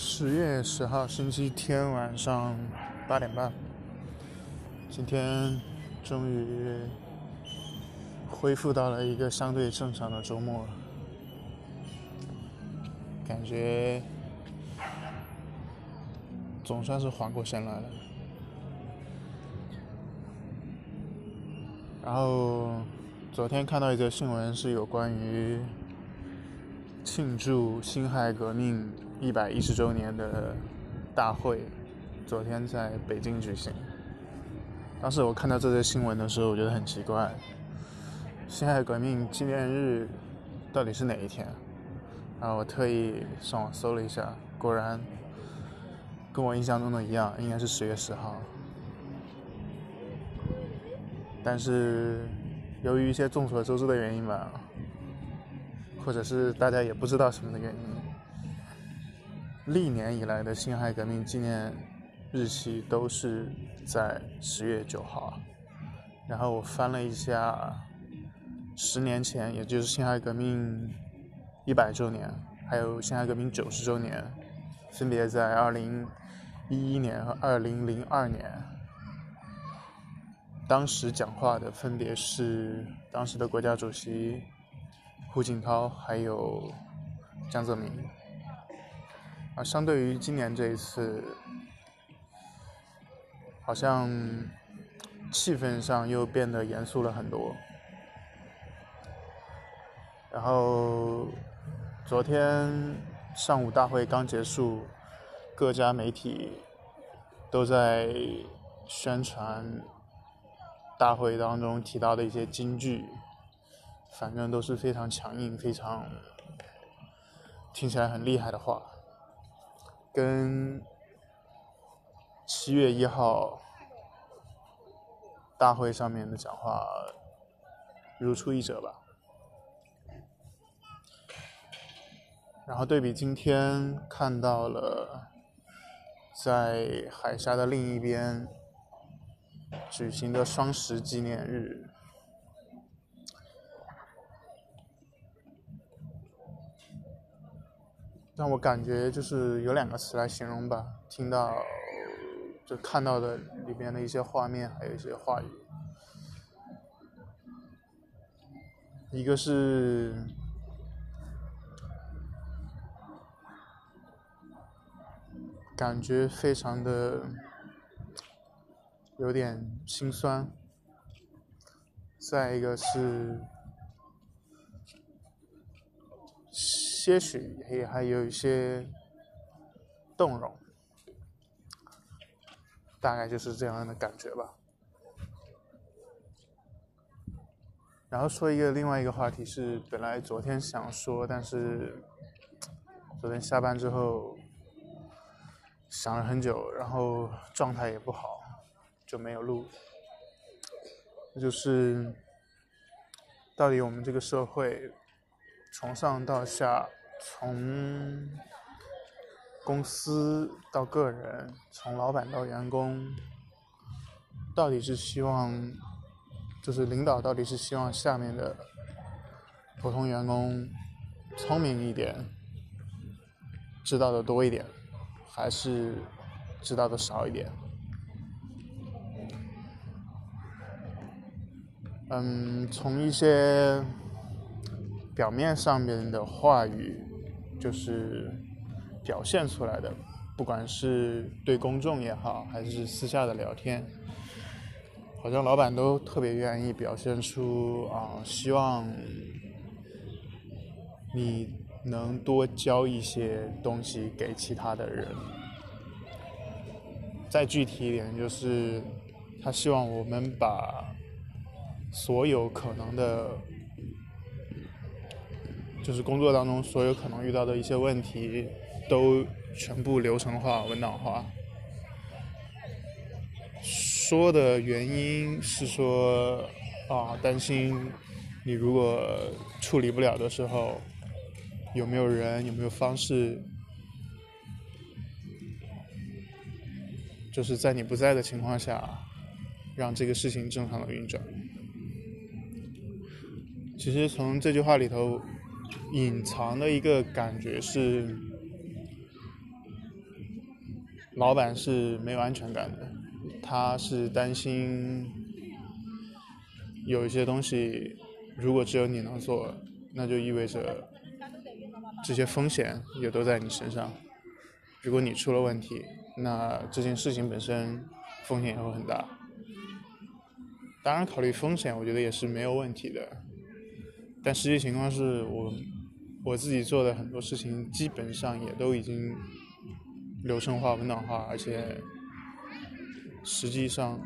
10月10号星期天晚上8点半，今天终于恢复到了一个相对正常的周末，感觉总算是缓过神来了。然后昨天看到一则新闻，是有关于庆祝辛亥革命110周年的大会，昨天在北京举行。当时我看到这些新闻的时候，我觉得很奇怪，辛亥革命纪念日到底是哪一天？然后我特意上网搜了一下，果然跟我印象中的一样，应该是10月10号。但是由于一些众所周知的原因吧，或者是大家也不知道什么的原因，历年以来的辛亥革命纪念日期都是在10月9号，然后我翻了一下10年前，也就是辛亥革命100周年，还有辛亥革命90周年，分别在2011年和2002年。当时讲话的分别是当时的国家主席胡锦涛还有江泽民。相对于今年这一次，好像气氛上又变得严肃了很多。然后昨天上午大会刚结束，各家媒体都在宣传大会当中提到的一些金句，反正都是非常强硬，非常听起来很厉害的话，跟7月1号大会上面的讲话如出一辙吧。然后对比今天看到了在海峡的另一边举行的双十纪念日，让我感觉就是有2个词来形容吧，听到就看到的里面的一些画面还有一些话语。一个是感觉非常的有点心酸，再一个是些许也还有一些动容，大概就是这样的感觉吧。然后说另外一个话题，是本来昨天想说，但是昨天下班之后想了很久，然后状态也不好，就没有录。就是到底我们这个社会从上到下，从公司到个人，从老板到员工，到底是希望，就是领导到底是希望下面的普通员工聪明一点，知道的多一点，还是知道的少一点？从一些表面上面的话语，就是表现出来的，不管是对公众也好，还是私下的聊天，好像老板都特别愿意表现出希望你能多教一些东西给其他的人。再具体一点，就是他希望我们把所有可能的，就是工作当中所有可能遇到的一些问题都全部流程化、文档化。说的原因是说担心你如果处理不了的时候，有没有人、有没有方式，就是在你不在的情况下让这个事情正常的运转。其实从这句话里头隐藏的一个感觉是，老板是没有安全感的，他是担心有一些东西如果只有你能做，那就意味着这些风险也都在你身上，如果你出了问题，那这件事情本身风险也会很大。当然考虑风险我觉得也是没有问题的，但实际情况是我自己做的很多事情基本上也都已经流程化、文档化，而且实际上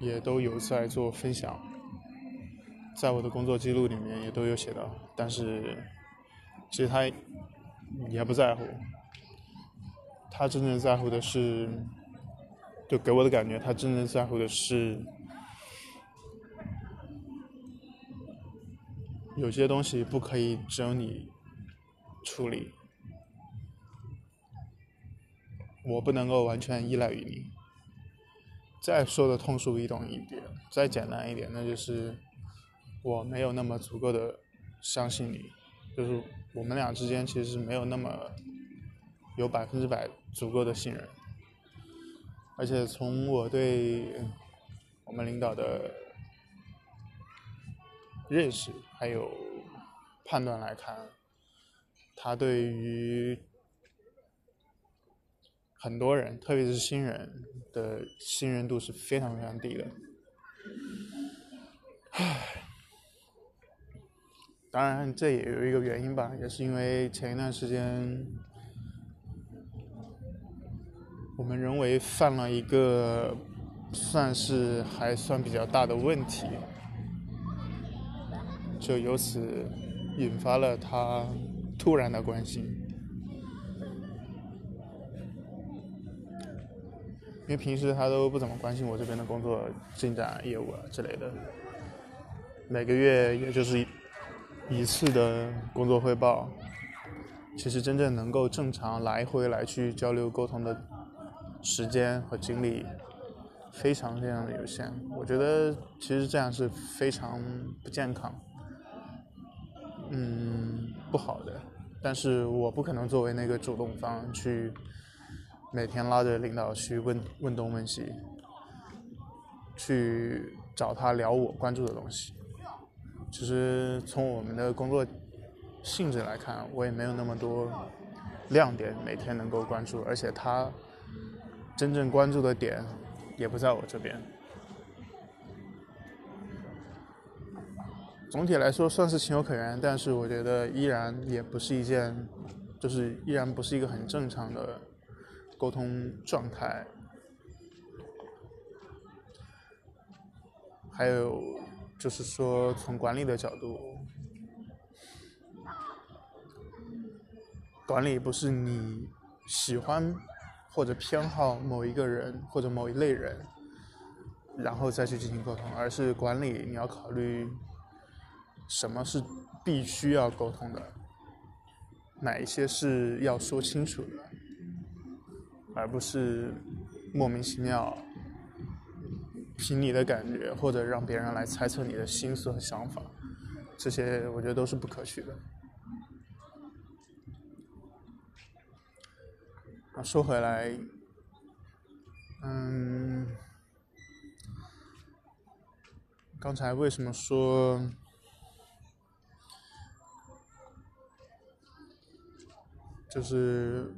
也都有在做分享，在我的工作记录里面也都有写到，但是其实他也不在乎，他真正在乎的是，就给我的感觉，他真正在乎的是有些东西不可以只有你处理，我不能够完全依赖于你。再说的通俗易懂一点，再简单一点，那就是我没有那么足够的相信你，就是我们俩之间其实没有那么有100%足够的信任。而且从我对我们领导的认识还有判断来看，他对于很多人，特别是新人的信任度是非常非常低的。当然这也有一个原因吧，也是因为前一段时间我们人为犯了一个还算比较大的问题，就由此引发了他突然的关心。因为平时他都不怎么关心我这边的工作进展、业务啊之类的，每个月也就是一次的工作汇报，其实真正能够正常来回来去交流沟通的时间和精力非常非常的有限。我觉得其实这样是非常不健康，不好的。但是我不可能作为那个主动方去每天拉着领导去问东问西，去找他聊我关注的东西。其实从我们的工作性质来看，我也没有那么多亮点每天能够关注，而且他真正关注的点也不在我这边。总体来说算是情有可原，但是我觉得依然不是一个很正常的沟通状态。还有就是说从管理的角度，管理不是你喜欢或者偏好某一个人或者某一类人然后再去进行沟通，而是管理你要考虑什么是必须要沟通的，哪一些是要说清楚的，而不是莫名其妙凭你的感觉或者让别人来猜测你的心思和想法，这些我觉得都是不可取的。说回来，刚才为什么说就是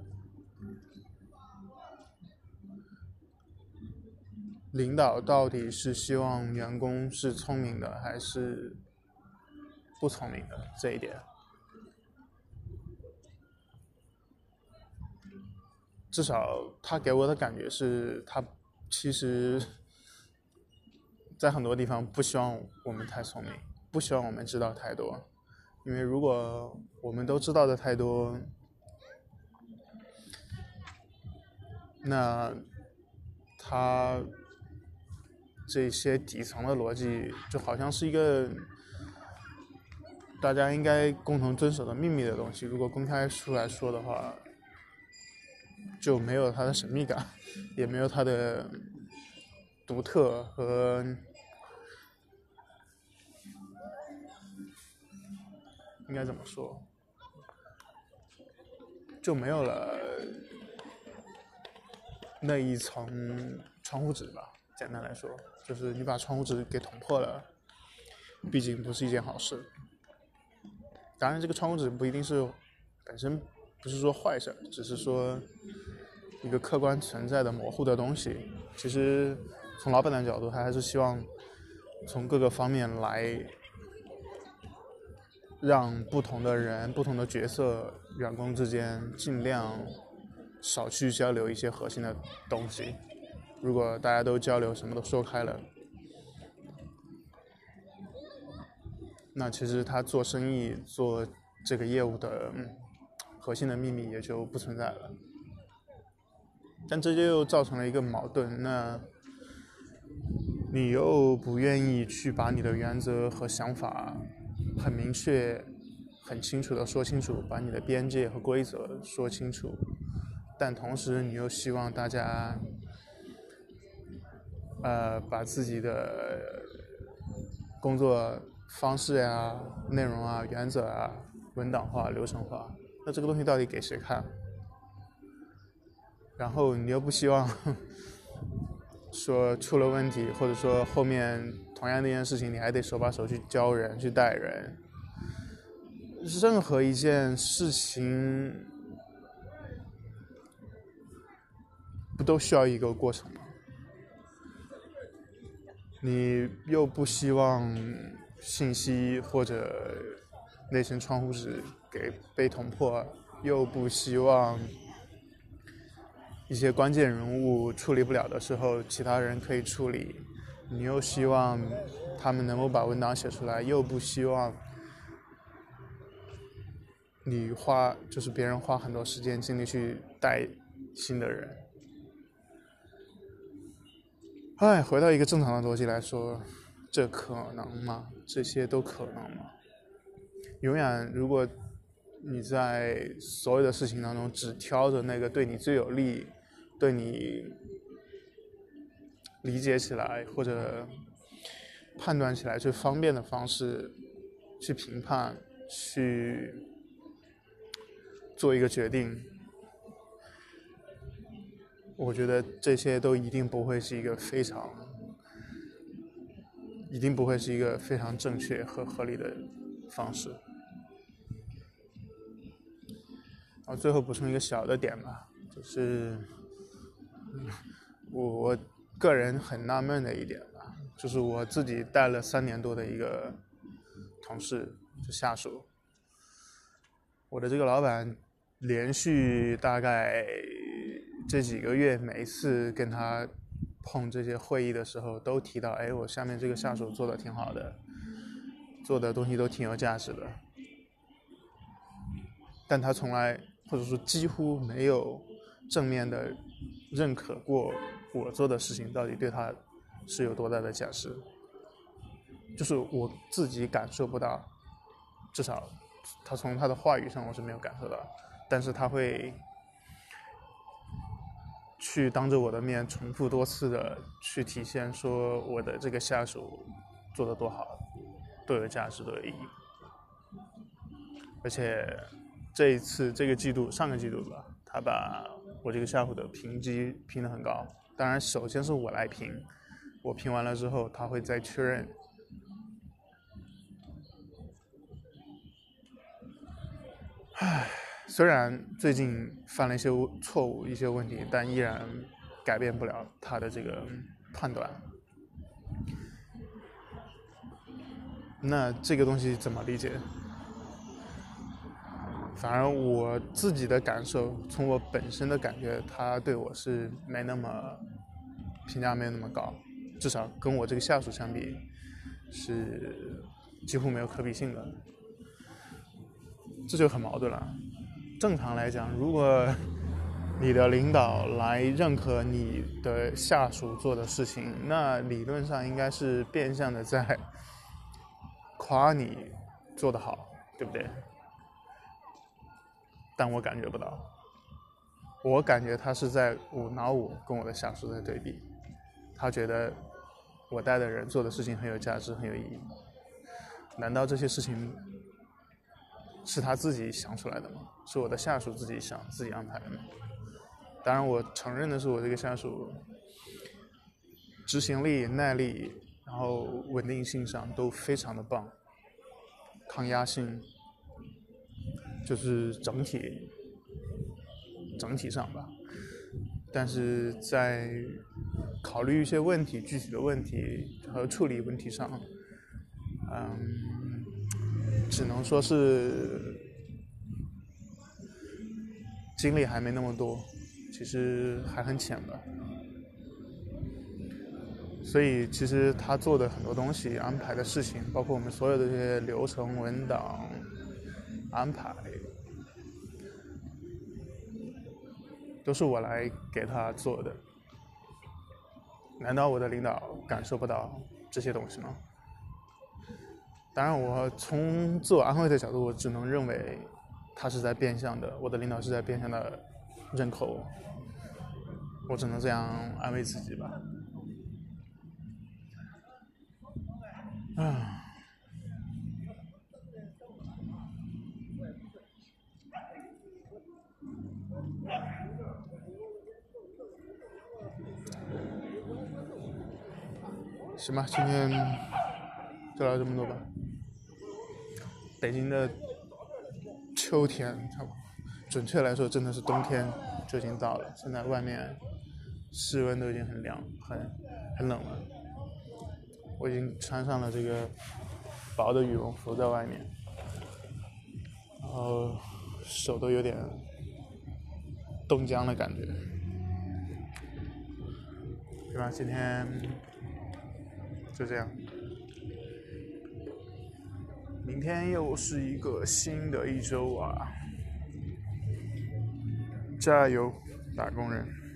领导到底是希望员工是聪明的还是不聪明的这一点，至少他给我的感觉是他其实在很多地方不希望我们太聪明，不希望我们知道太多。因为如果我们都知道的太多，那他这些底层的逻辑就好像是一个大家应该共同遵守的秘密的东西，如果公开出来说的话，就没有它的神秘感，也没有它的独特和应该怎么说，就没有了那一层窗户纸吧，简单来说就是你把窗户纸给捅破了，毕竟不是一件好事。当然这个窗户纸不一定是本身，不是说坏事，只是说一个客观存在的模糊的东西。其实从老板的角度，他还是希望从各个方面来让不同的人、不同的角色、员工之间尽量少去交流一些核心的东西。如果大家都交流什么都说开了，那其实他做生意、做这个业务的核心的秘密也就不存在了。但这就又造成了一个矛盾，那你又不愿意去把你的原则和想法很明确、很清楚的说清楚，把你的边界和规则说清楚，但同时你又希望大家把自己的工作方式呀、内容啊、原则啊文档化、流程化，那这个东西到底给谁看？然后你又不希望说出了问题，或者说后面同样那件事情你还得手把手去教人、去带人。任何一件事情不都需要一个过程吗？你又不希望信息或者那层窗户纸给被捅破，又不希望一些关键人物处理不了的时候其他人可以处理，你又希望他们能够把文档写出来，又不希望你就是别人花很多时间精力去带新的人。回到一个正常的逻辑来说，这可能吗？这些都可能吗？永远如果你在所有的事情当中只挑着那个对你最有利、对你理解起来或者判断起来最方便的方式去评判、去做一个决定，我觉得这些都一定不会是一个非常正确和合理的方式。然后最后补充一个小的点吧，就是我个人很纳闷的一点吧，就是我自己带了3年多的一个同事，就下属，我的这个老板连续大概这几个月每一次跟他碰这些会议的时候都提到，我下面这个下属做的挺好的，做的东西都挺有价值的，但他从来或者说几乎没有正面的认可过我做的事情到底对他是有多大的价值，就是我自己感受不到，至少他从他的话语上我是没有感受到，但是他会去当着我的面重复多次的去体现说我的这个下属做得多好，多有价值，多有意义。而且这一次这个季度上个季度吧，他把我这个下属的评级评得很高，当然首先是我来评，我评完了之后他会再确认。虽然最近犯了一些错误、一些问题，但依然改变不了他的这个判断。那这个东西怎么理解？反而我自己的感受，从我本身的感觉，他对我是没那么评价，没有那么高，至少跟我这个下属相比是几乎没有可比性的，这就很矛盾了。正常来讲，如果你的领导来认可你的下属做的事情，那理论上应该是变相的在夸你做得好，对不对？但我感觉不到，我感觉他是在拿我跟我的下属在对比，他觉得我带的人做的事情很有价值、很有意义。难道这些事情是他自己想出来的吗？是我的下属自己想、自己安排的吗？当然我承认的是我这个下属执行力、耐力，然后稳定性上都非常的棒，抗压性就是整体上吧，但是在考虑一些问题、具体的问题和处理问题上，只能说是经历还没那么多，其实还很浅吧。所以其实他做的很多东西、安排的事情，包括我们所有的这些流程、文档安排，都是我来给他做的。难道我的领导感受不到这些东西吗？当然，我从自我安慰的角度，我只能认为他是在变相的，我的领导是在变相的认可我，我只能这样安慰自己吧。啊，行吧，今天就聊这么多吧。北京的秋天，准确来说真的是冬天就已经到了，现在外面室温都已经很凉，很冷了。我已经穿上了这个薄的羽绒服在外面，然后手都有点冻僵的感觉，对吧？今天就这样，明天又是一个新的一周啊，加油，打工人！